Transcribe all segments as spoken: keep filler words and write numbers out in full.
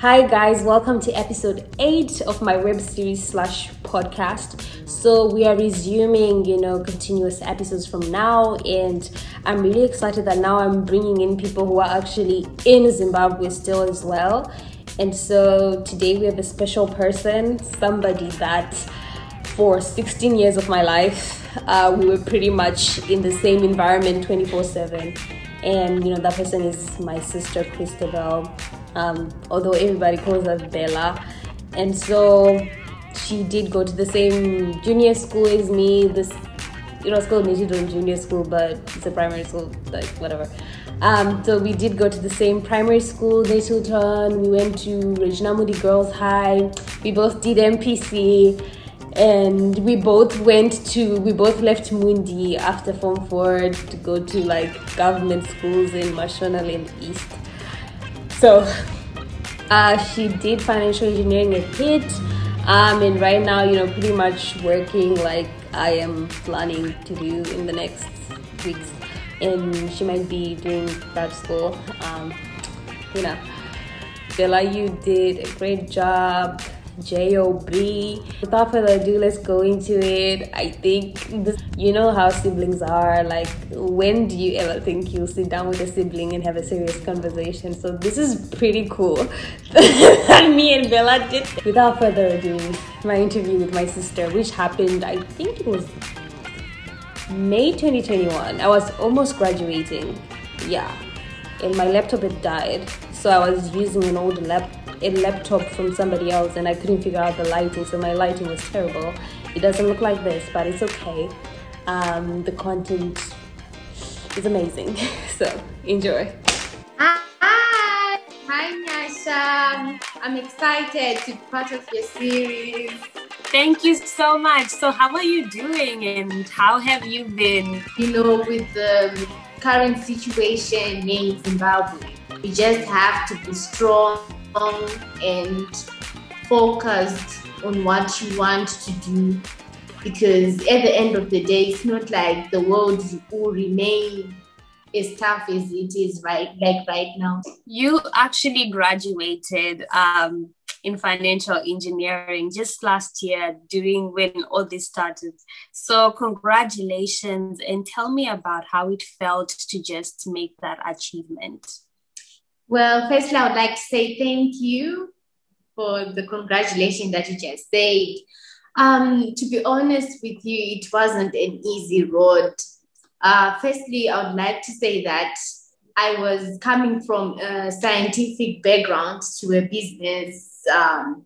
Hi guys, welcome to episode eight of my web series slash podcast. So we are resuming, you know, continuous episodes from now, and I'm really excited that now I'm bringing in people who are actually in Zimbabwe still as well. And so today we have a special person, somebody that for sixteen years of my life, uh, we were pretty much in the same environment twenty-four seven. And you know, that person is my sister Christabel. Um, although everybody calls her Bella. And so she did go to the same junior school as me. This, you know, it's called Nettleton Junior School, but it's a primary school, like whatever. Um, so we did go to the same primary school, Nettleton. We went to Reginald Moodie Girls High. We both did M P C, and we both went to, we both left Mundi after Form Four to go to like government schools in Mashonaland East. So uh, she did financial engineering at H I T, um, and right now, you know, pretty much working like I am planning to do in the next weeks. And she might be doing grad school. Um, you know, Bella, you did a great job. Job. Without further ado, let's go into it. I think this, you know how siblings are. Like, when do you ever think you'll sit down with a sibling and have a serious conversation? So this is pretty cool. Me and Bella did. Without further ado, my interview with my sister, which happened, I think it was May twenty twenty-one. I was almost graduating. Yeah, and my laptop had died, so I was using an old laptop. a laptop from somebody else, and I couldn't figure out the lighting, so my lighting was terrible. It doesn't look like this, but it's okay. Um, the content is amazing, so enjoy. Hi! Hi, Nyasha. I'm excited to be part of your series. Thank you so much. So how are you doing, and how have you been? You know, with the current situation in Zimbabwe, we just have to be strong and focused on what you want to do, because at the end of the day, it's not like the world will remain as tough as it is right like right now. You actually graduated um, in financial engineering just last year during when all this started. So congratulations, and tell me about how it felt to just make that achievement. Well, firstly, I would like to say thank you for the congratulations that you just said. Um, to be honest with you, it wasn't an easy road. Uh, firstly, I would like to say that I was coming from a scientific background to a business, um,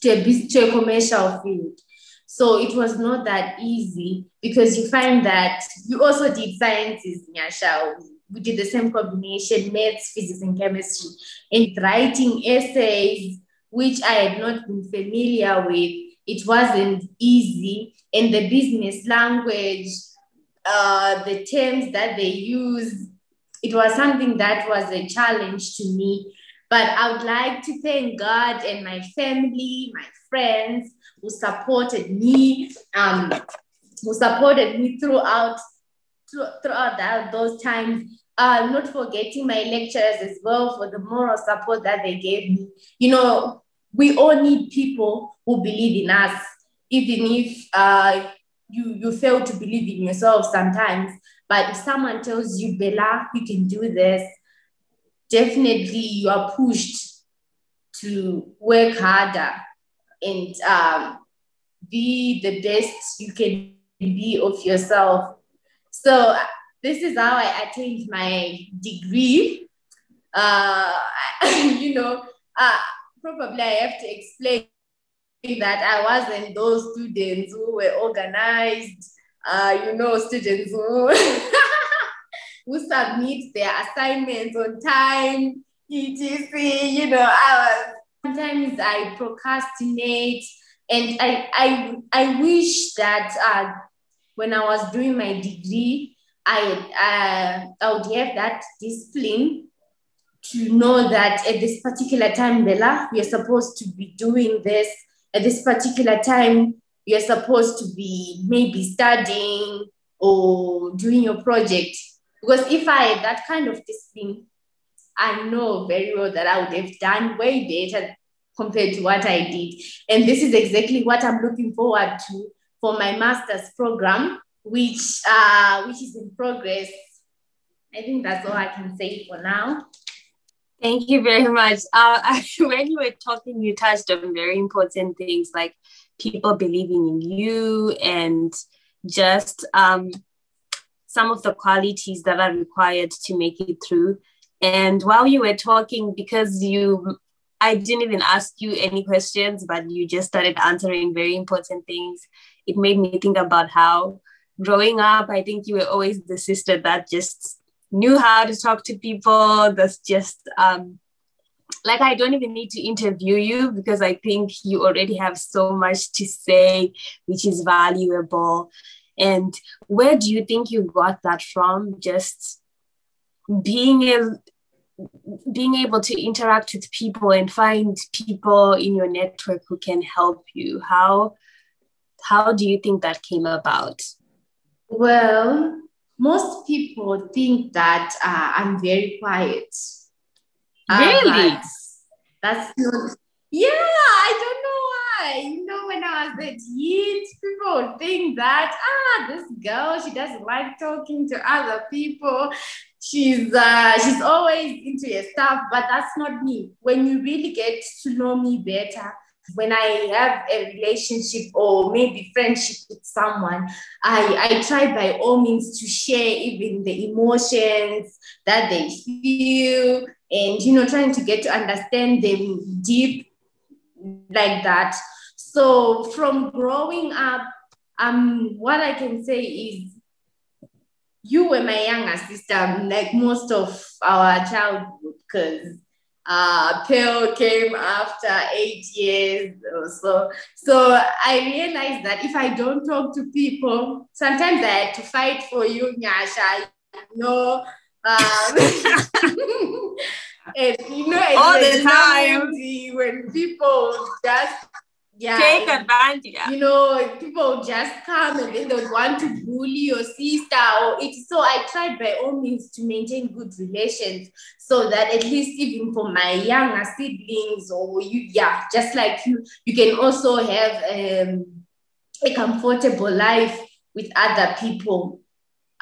to a business, to a commercial field. So it was not that easy, because you find that you also did sciences, Nyasha. We did the same combination, maths, physics, and chemistry, and writing essays, which I had not been familiar with. It wasn't easy. And the business language, uh, the terms that they use, it was something that was a challenge to me. But I would like to thank God and my family, my friends who supported me, um, who supported me throughout throughout that, those times. Uh, not forgetting my lecturers as well for the moral support that they gave me. You know, we all need people who believe in us, even if uh, you, you fail to believe in yourself sometimes. But if someone tells you, Bella, you can do this, definitely you are pushed to work harder and um, be the best you can be of yourself. So this is how I attained my degree. Uh, you know, uh, probably I have to explain that I wasn't those students who were organized, uh, you know, students who, who submit their assignments on time, et cetera. You know, I was, sometimes I procrastinate, and I, I, I wish that... Uh, When I was doing my degree, I, uh, I would have that discipline to know that at this particular time, Bella, you're supposed to be doing this. At this particular time, you're supposed to be maybe studying or doing your project. Because if I had that kind of discipline, I know very well that I would have done way better compared to what I did. And this is exactly what I'm looking forward to for my master's program, which, uh, which is in progress. I think that's all I can say for now. Thank you very much. Uh, when you were talking, you touched on very important things like people believing in you and just um, some of the qualities that are required to make it through. And while you were talking, because you, I didn't even ask you any questions, but you just started answering very important things. It made me think about how growing up, I think you were always the sister that just knew how to talk to people. That's just um, like, I don't even need to interview you because I think you already have so much to say, which is valuable. And where do you think you got that from? Just being a, being able to interact with people and find people in your network who can help you. How, how do you think that came about? Well, most people think that uh, I'm very quiet. Really? Uh, that's not, yeah, I don't know. You know, when I was that age, people think that, ah, this girl, she doesn't like talking to other people. She's uh, she's always into her stuff, but that's not me. When you really get to know me better, when I have a relationship or maybe friendship with someone, I, I try by all means to share even the emotions that they feel and, you know, trying to get to understand them deep like that. So from growing up, um, what I can say is you were my younger sister, like most of our childhood, because uh, Pearl came after eight years or so. So I realized that if I don't talk to people, sometimes I had to fight for you, Nyasha, you know. Um, And, you know, all the time when people just yeah, take advantage, you know, people just come and then they would want to bully your sister or it. So I tried by all means to maintain good relations so that at least even for my younger siblings or you, yeah, just like you, you can also have um, a comfortable life with other people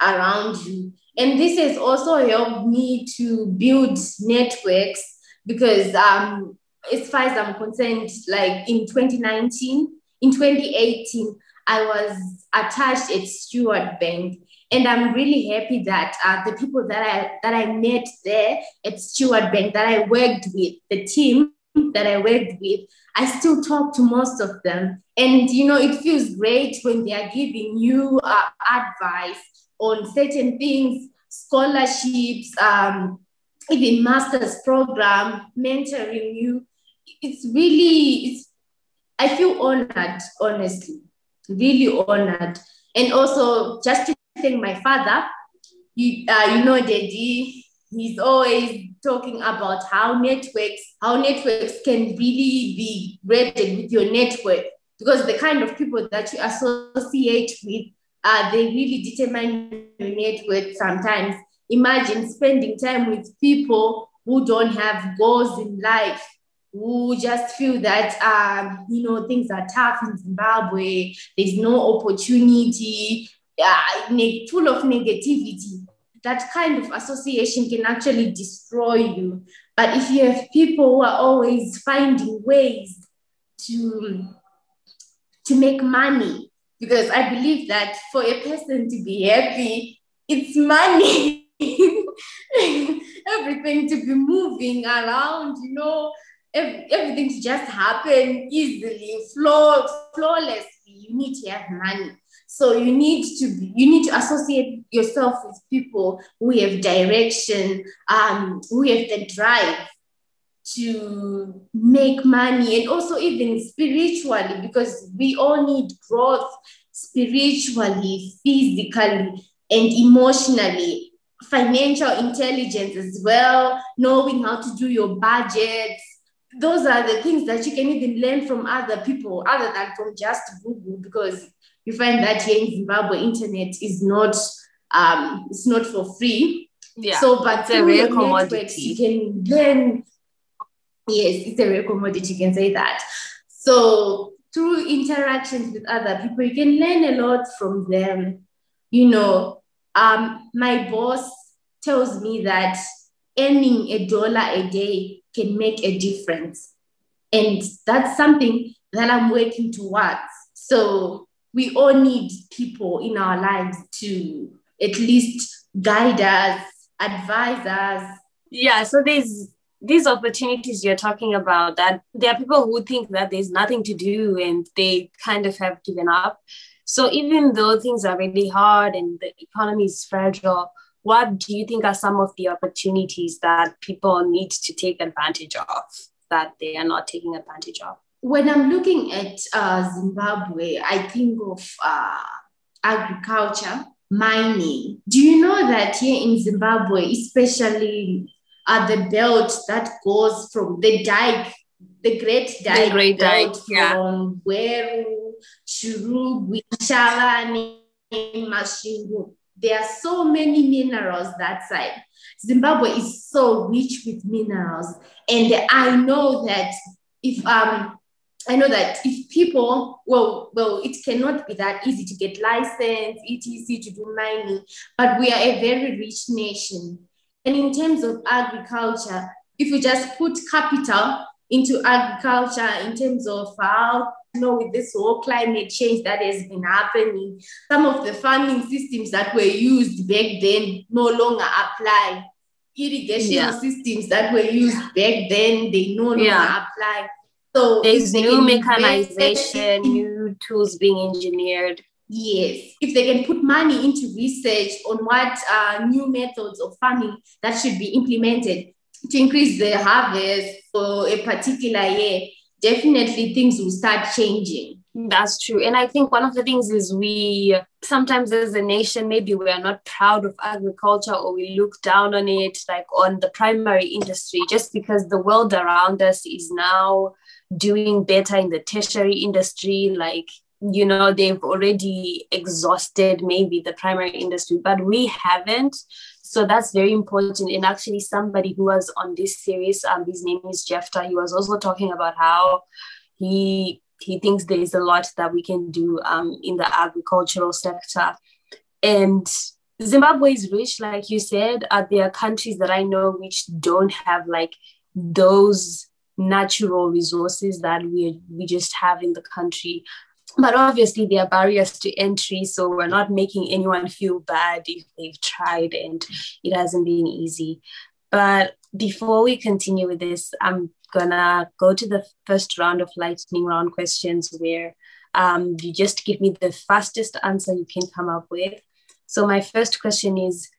around you. And this has also helped me to build networks because um, as far as I'm concerned, like in twenty nineteen, in twenty eighteen, I was attached at Steward Bank. And I'm really happy that uh, the people that I, that I met there at Steward Bank, that I worked with, the team that I worked with, I still talk to most of them. And, you know, it feels great when they are giving you uh, advice on certain things, scholarships, um, even master's program, mentoring you. It's really, it's, I feel honored, honestly, really honored. And also just to thank my father, you, uh, you know, Daddy, he's always talking about how networks, how networks can really be graded with your network, because the kind of people that you associate with, Uh, they really determine your network sometimes. Imagine spending time with people who don't have goals in life, who just feel that, um, you know, things are tough in Zimbabwe, there's no opportunity, uh, full of negativity. That kind of association can actually destroy you. But if you have people who are always finding ways to, to make money, because I believe that for a person to be happy, it's money. Everything to be moving around, you know, every, everything to just happen easily, flow, flawlessly. You need to have money. So you need to be, you need to associate yourself with people who have direction, um, who have the drive to make money, and also even spiritually, because we all need growth spiritually, physically, and emotionally. Financial intelligence as well, knowing how to do your budgets. Those are the things that you can even learn from other people, other than from just Google, because you find that here in Zimbabwe, internet is not, um, it's not for free. Yeah. So, but through the networks, you can then, yes, it's a rare commodity, you can say that. So through interactions with other people, you can learn a lot from them. You know, um, my boss tells me that earning a dollar a day can make a difference. And that's something that I'm working towards. So we all need people in our lives to at least guide us, advise us. Yeah, so there's these opportunities you're talking about, that there are people who think that there's nothing to do and they kind of have given up. So even though things are really hard and the economy is fragile, what do you think are some of the opportunities that people need to take advantage of that they are not taking advantage of? When I'm looking at uh, Zimbabwe, I think of uh, agriculture, mining. Do you know that here in Zimbabwe, especially at the belt that goes from the dike, the Great Dike, the Great Dike, yeah, from Weru, Chirugwi, Shalane, Mashingo, there are so many minerals that side. Zimbabwe is so rich with minerals, and I know that if um. I know that if people, well, well, it cannot be that easy to get license, it's easy to do mining, but we are a very rich nation. And in terms of agriculture, if you just put capital into agriculture in terms of how, you know, with this whole climate change that has been happening, some of the farming systems that were used back then no longer apply. Irrigation yeah. systems that were used back then, they no longer yeah. apply. So there's new mechanization, new tools being engineered. Yes. If they can put money into research on what uh, new methods of farming that should be implemented to increase the harvest for a particular year, definitely things will start changing. That's true. And I think one of the things is we sometimes as a nation, maybe we are not proud of agriculture, or we look down on it, like on the primary industry, just because the world around us is now doing better in the tertiary industry. Like, you know, they've already exhausted maybe the primary industry, but we haven't. So that's very important. And actually somebody who was on this series, um, his name is Jephthah, he was also talking about how he he thinks there is a lot that we can do um, in the agricultural sector. And Zimbabwe is rich, like you said. Uh, there are countries that I know which don't have like those natural resources that we we just have in the country. But obviously there are barriers to entry, so we're not making anyone feel bad if they've tried and it hasn't been easy. But before we continue with this, I'm gonna go to the first round of lightning round questions where um, you just give me the fastest answer you can come up with. So my first question is,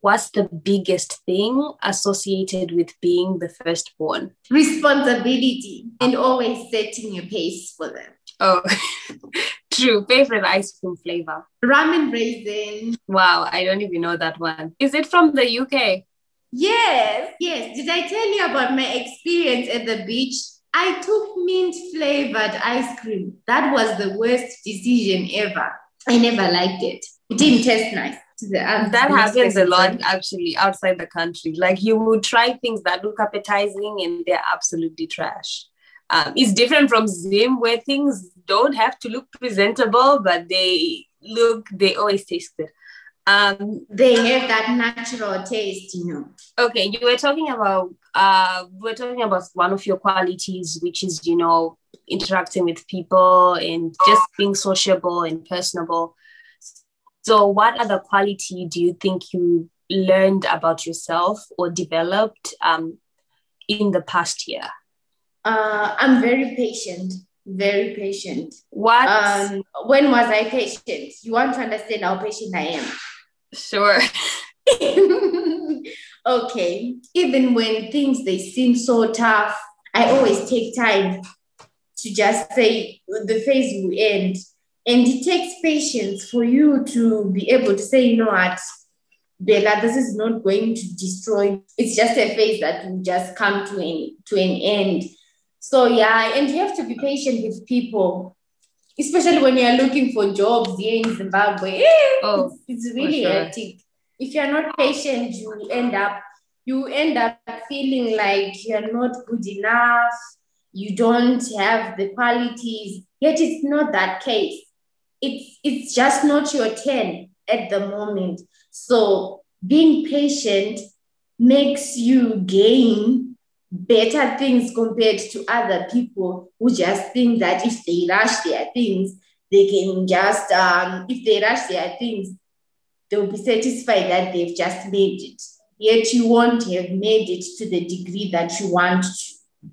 what's the biggest thing associated with being the firstborn? Responsibility and always setting your pace for them. Oh, true. Favorite ice cream flavor? Ramen raisin. Wow, I don't even know that one. Is it from the U K? Yes, yes. Did I tell you about my experience at the beach? I took mint flavored ice cream. That was the worst decision ever. I never liked it. It didn't taste nice. The, um, that happens a lot actually outside the country. Like, you will try things that look appetizing and they're absolutely trash. Um, it's different from Zim, where things don't have to look presentable, but they look, they always taste good. Um, they have that natural taste, you know. Okay, you were talking about uh, we're talking about one of your qualities, which is, you know, interacting with people and just being sociable and personable. So, what other quality do you think you learned about yourself or developed um, in the past year? Uh, I'm very patient. Very patient. What? Um, when was I patient? You want to understand how patient I am? Sure. Okay. Even when things, they seem so tough, I always take time to just say the phase will end. And it takes patience for you to be able to say, you know what, Bella, this is not going to destroy. It's just a phase that will just come to an, to an end. So, yeah, and you have to be patient with people, especially when you're looking for jobs here in Zimbabwe. Oh, it's, it's really hectic. Sure. if you're not patient, you end up, you end up feeling like you're not good enough, you don't have the qualities, yet it's not that case. It's, it's just not your turn at the moment. So being patient makes you gain better things compared to other people who just think that if they rush their things, they can just, um, if they rush their things, they'll be satisfied that they've just made it. Yet you won't have made it to the degree that you want to.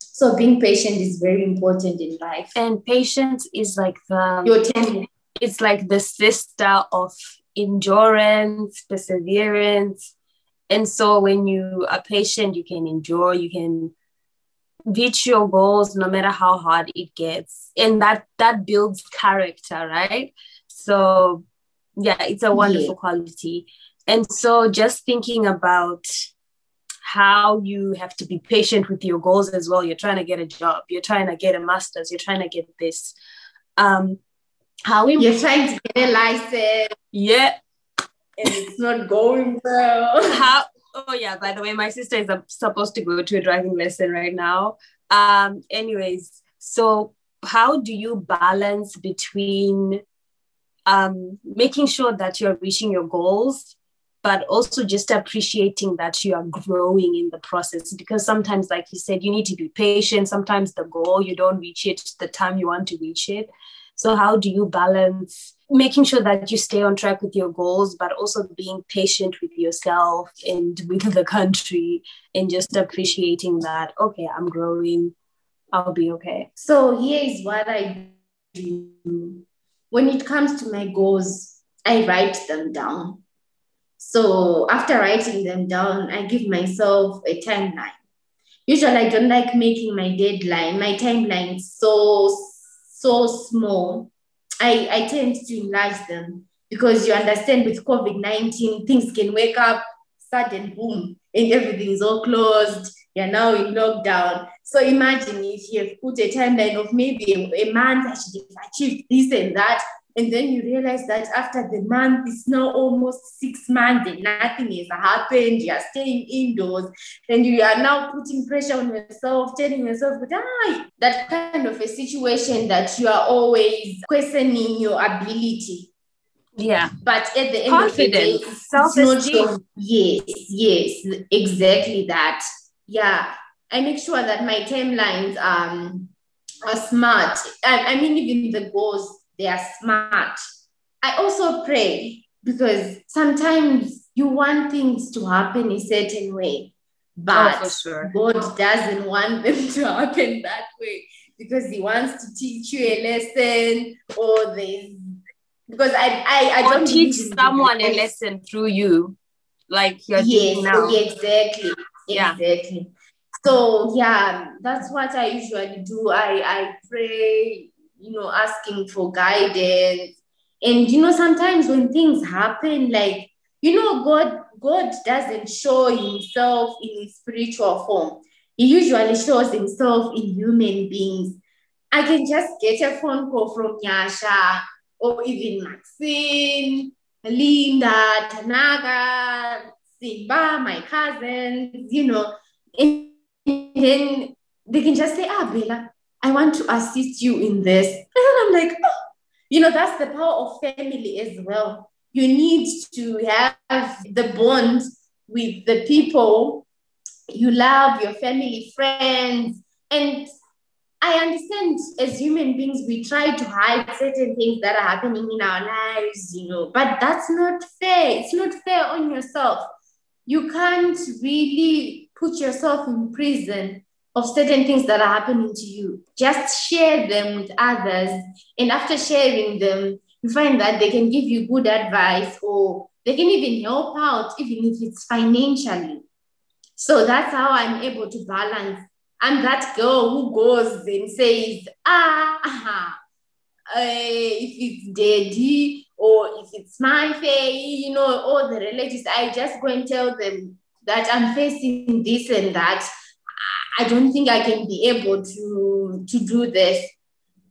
So being patient is very important in life. And patience is like the, your ten- it's like the sister of endurance, perseverance. And so when you are patient, you can endure, you can reach your goals no matter how hard it gets. And that, that builds character, right? So yeah, it's a wonderful yeah. quality. And so just thinking about how you have to be patient with your goals as well. You're trying to get a job, you're trying to get a master's, you're trying to get this. Um, how we You're trying to get a license. Yeah. And it's not going well. How, oh yeah, by the way, my sister is supposed to go to a driving lesson right now. Um, anyways, so how do you balance between Um, making sure that you're reaching your goals, but also just appreciating that you are growing in the process? Because sometimes, like you said, you need to be patient. Sometimes the goal, you don't reach it the time you want to reach it. So how do you balance making sure that you stay on track with your goals, but also being patient with yourself and with the country and just appreciating that, okay, I'm growing, I'll be okay? So here is what I do. When it comes to my goals, I write them down. So after writing them down, I give myself a timeline. Usually I don't like making my deadline, my timeline so, so small. I, I tend to enlarge them because you understand with COVID nineteen, things can wake up, sudden boom, and everything's all closed. You're now in lockdown. So imagine if you have put a timeline of maybe a, a month, I should have achieved this and that. And then you realize that after the month, it's now almost six months and nothing has happened. You are staying indoors and you are now putting pressure on yourself, telling yourself, but ah, that kind of a situation that you are always questioning your ability. Yeah. But at the end Confidence, of the day, self-esteem. Not, yes, yes, exactly that. Yeah, I make sure that my timelines um, are smart. I, I mean, even the goals, they are smart. I also pray because sometimes you want things to happen a certain way, but oh, for sure. God doesn't want them to happen that way because He wants to teach you a lesson or this. Because I, I, I don't teach someone a lesson through you, like you're yes, doing now. Yes, exactly. Yeah. Exactly. So yeah, that's what I usually do. I, I pray, you know, asking for guidance. And you know, sometimes when things happen, like, you know, God, God doesn't show Himself in His spiritual form. He usually shows Himself in human beings. I can just get a phone call from Nyasha or even Maxine, Linda, Tanaga, Simba, my cousins, you know, and then they can just say, ah, Bella, I want to assist you in this. And I'm like, oh. You know, that's the power of family as well. You need to have the bond with the people you love, your family, friends. And I understand as human beings, we try to hide certain things that are happening in our lives, you know, but that's not fair. It's not fair on yourself. You can't really put yourself in prison of certain things that are happening to you. Just share them with others. And after sharing them, you find that they can give you good advice or they can even help out, even if it's financially. So that's how I'm able to balance. I'm that girl who goes and says, ah, aha, uh, if it's daddy, or if it's my face, you know, all the relatives, I just go and tell them that I'm facing this and that. I don't think I can be able to, to do this.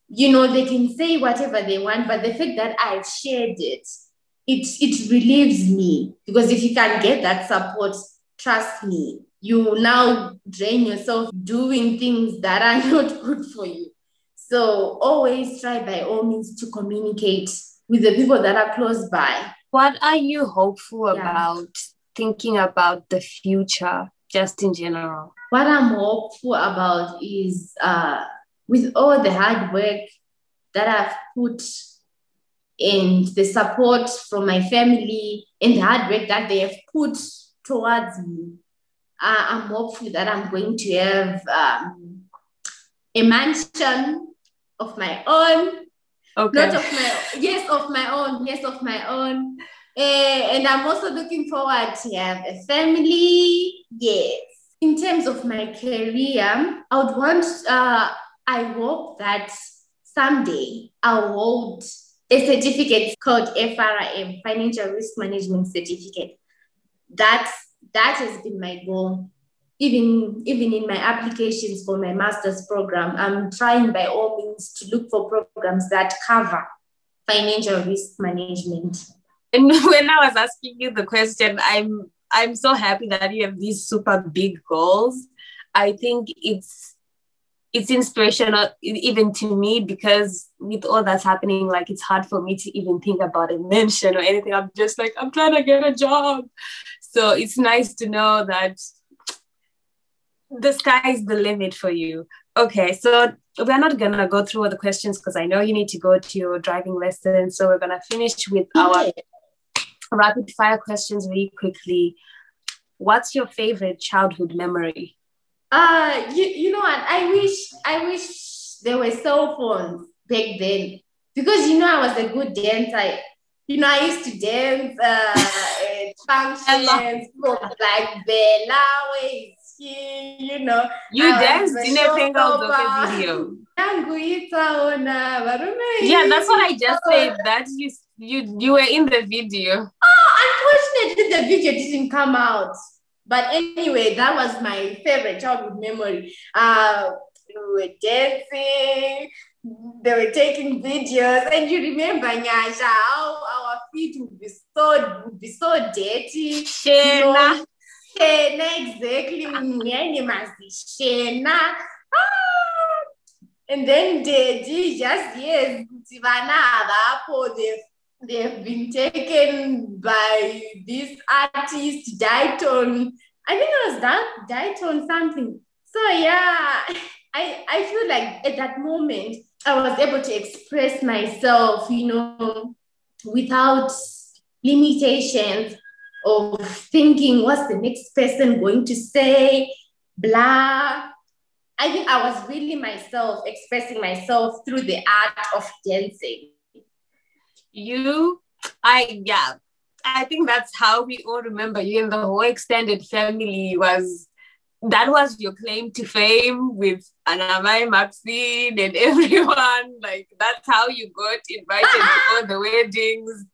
You know, they can say whatever they want, but the fact that I've shared it, it, it relieves me, because if you can't get that support, trust me, you now drain yourself doing things that are not good for you. So always try by all means to communicate with the people that are close by. What are you hopeful yeah. about, thinking about the future, just in general? What I'm hopeful about is uh, with all the hard work that I've put and the support from my family and the hard work that they have put towards me, uh, I'm hopeful that I'm going to have um, a mansion of my own. Okay. Not of my yes, of my own, yes, of my own. Uh, and I'm also looking forward to have a family. Yes. In terms of my career, I would want, uh, I hope that someday I'll hold a certificate called F R M, Financial Risk Management Certificate. That, that has been my goal. Even, even in my applications for my master's program, I'm trying by all means to look for programs that cover financial risk management. And when I was asking you the question, I'm I'm so happy that you have these super big goals. I think it's it's inspirational even to me, because with all that's happening, like, it's hard for me to even think about a mention or anything. I'm just like, I'm trying to get a job. So it's nice to know that the sky is the limit for you. Okay, so we're not going to go through all the questions because I know you need to go to your driving lesson. So we're going to finish with our rapid fire questions really quickly. What's your favorite childhood memory? Uh, you, you know what? I wish I wish there were cell phones back then, because, you know, I was a good dancer. I, you know, I used to dance uh, functions like Bella ways. You know, you danced in a single video. Yeah, that's what I just said. That you you you were in the video. Oh, unfortunately, the video didn't come out. But anyway, that was my favorite childhood memory. Uh, we were dancing. They were taking videos, and you remember, Nyasha, how our feet would be so would be so dirty. You know? Shena, exactly. Shena. Ah. And then they just, yes, they've, they've been taken by this artist, Dighton. I think it was that Dighton something. So yeah, I, I feel like at that moment, I was able to express myself, you know, without limitations of thinking, what's the next person going to say, blah. I think I was really myself, expressing myself through the art of dancing. You, I, yeah, I think that's how we all remember you, and the whole extended family was, that was your claim to fame with Anamai, Maxine, and everyone. Like, that's how you got invited to all the weddings.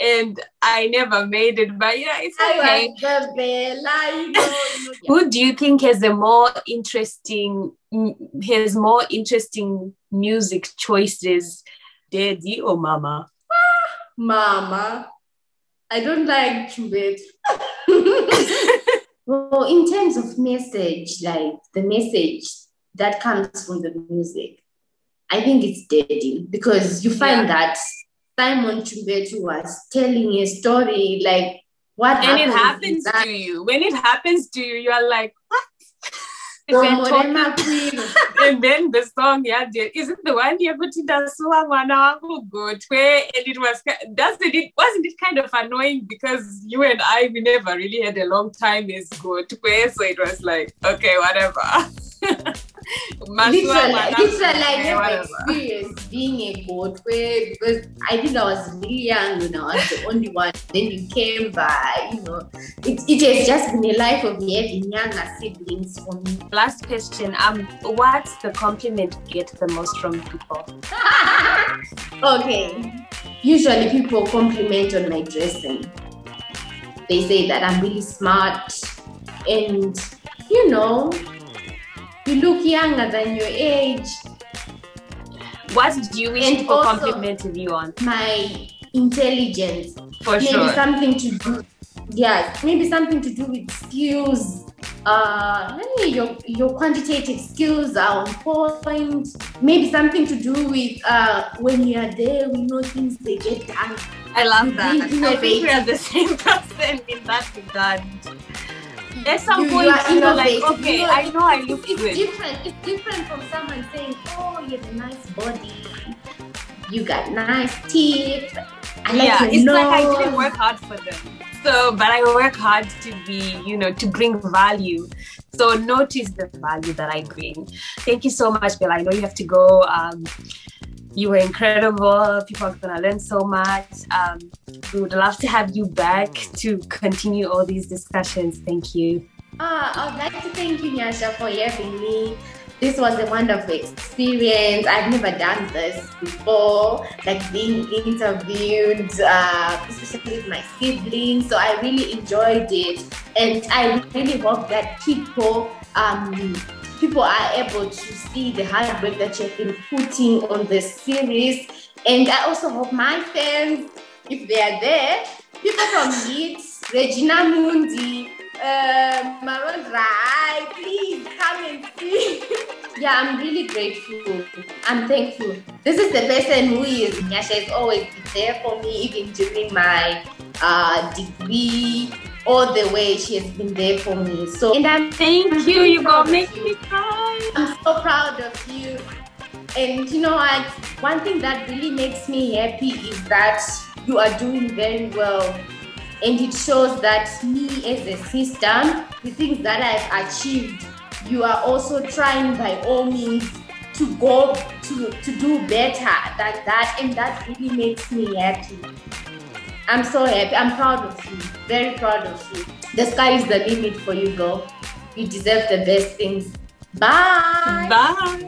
And I never made it, but yeah, it's okay. Like, who do you think has a more interesting, has more interesting music choices, Daddy or Mama? Ah, Mama. I don't like Chubet. Well, in terms of message, like the message that comes from the music, I think it's Daddy, because you find yeah. that Simon Chumbetu was telling a story, like, what and it happens to you. When it happens to you, you are like, what? And then the song, yeah, isn't the one you put in the song, good way, and it was, doesn't it, wasn't it kind of annoying, because you and I, we never really had a long time as good way, so it was like, okay, whatever. Literally, literally, I never experienced being a Godway, because I think I was really young when I was the only one. Then you came by, you know. It, it has just been a life of having younger siblings for me. Last question, um, what's the compliment you get the most from people? Okay. Usually people compliment on my dressing. They say that I'm really smart and, you know, you look younger than your age. What do you wish and people complimented you on? My intelligence. For maybe sure. Maybe something to do. Yes, maybe something to do with skills. Uh, maybe your your quantitative skills are on point. Maybe something to do with uh, when you are there, we know things they get done. I love that. I think we are the same person in that regard. There's some you, point you know, like, okay, you know, I know I look good. It's different. It's different from someone saying, oh, you have a nice body. You got nice teeth. I like yeah, it's nose. Like I didn't work hard for them. So, but I work hard to be, you know, to bring value. So notice the value that I bring. Thank you so much, Bella. I know you have to go. Um, you were incredible. People are going to learn so much. Um, we would love to have you back to continue all these discussions. Thank you. Uh, I'd like to thank you, Nyasha, for having me. This was a wonderful experience. I've never done this before, like being interviewed, uh, especially with my siblings. So I really enjoyed it. And I really hope that people um, people are able to see the hard work that you've been putting on this series. And I also hope my fans, if they are there, people from H I T, Regina Moodie, Uh, Maroon Rai, please come and see. Yeah, I'm really grateful. I'm thankful. This is the person who is, Nyasha is always there for me, even during my uh, degree, all the way she has been there for me. So, and I'm thank I'm you, you go make you. me cry. I'm so proud of you. And you know what? One thing that really makes me happy is that you are doing very well. And it shows that me as a sister, the things that I've achieved, you are also trying by all means to go to, to do better than that. And that really makes me happy. I'm so happy. I'm proud of you. Very proud of you. The sky is the limit for you, girl. You deserve the best things. Bye. Bye.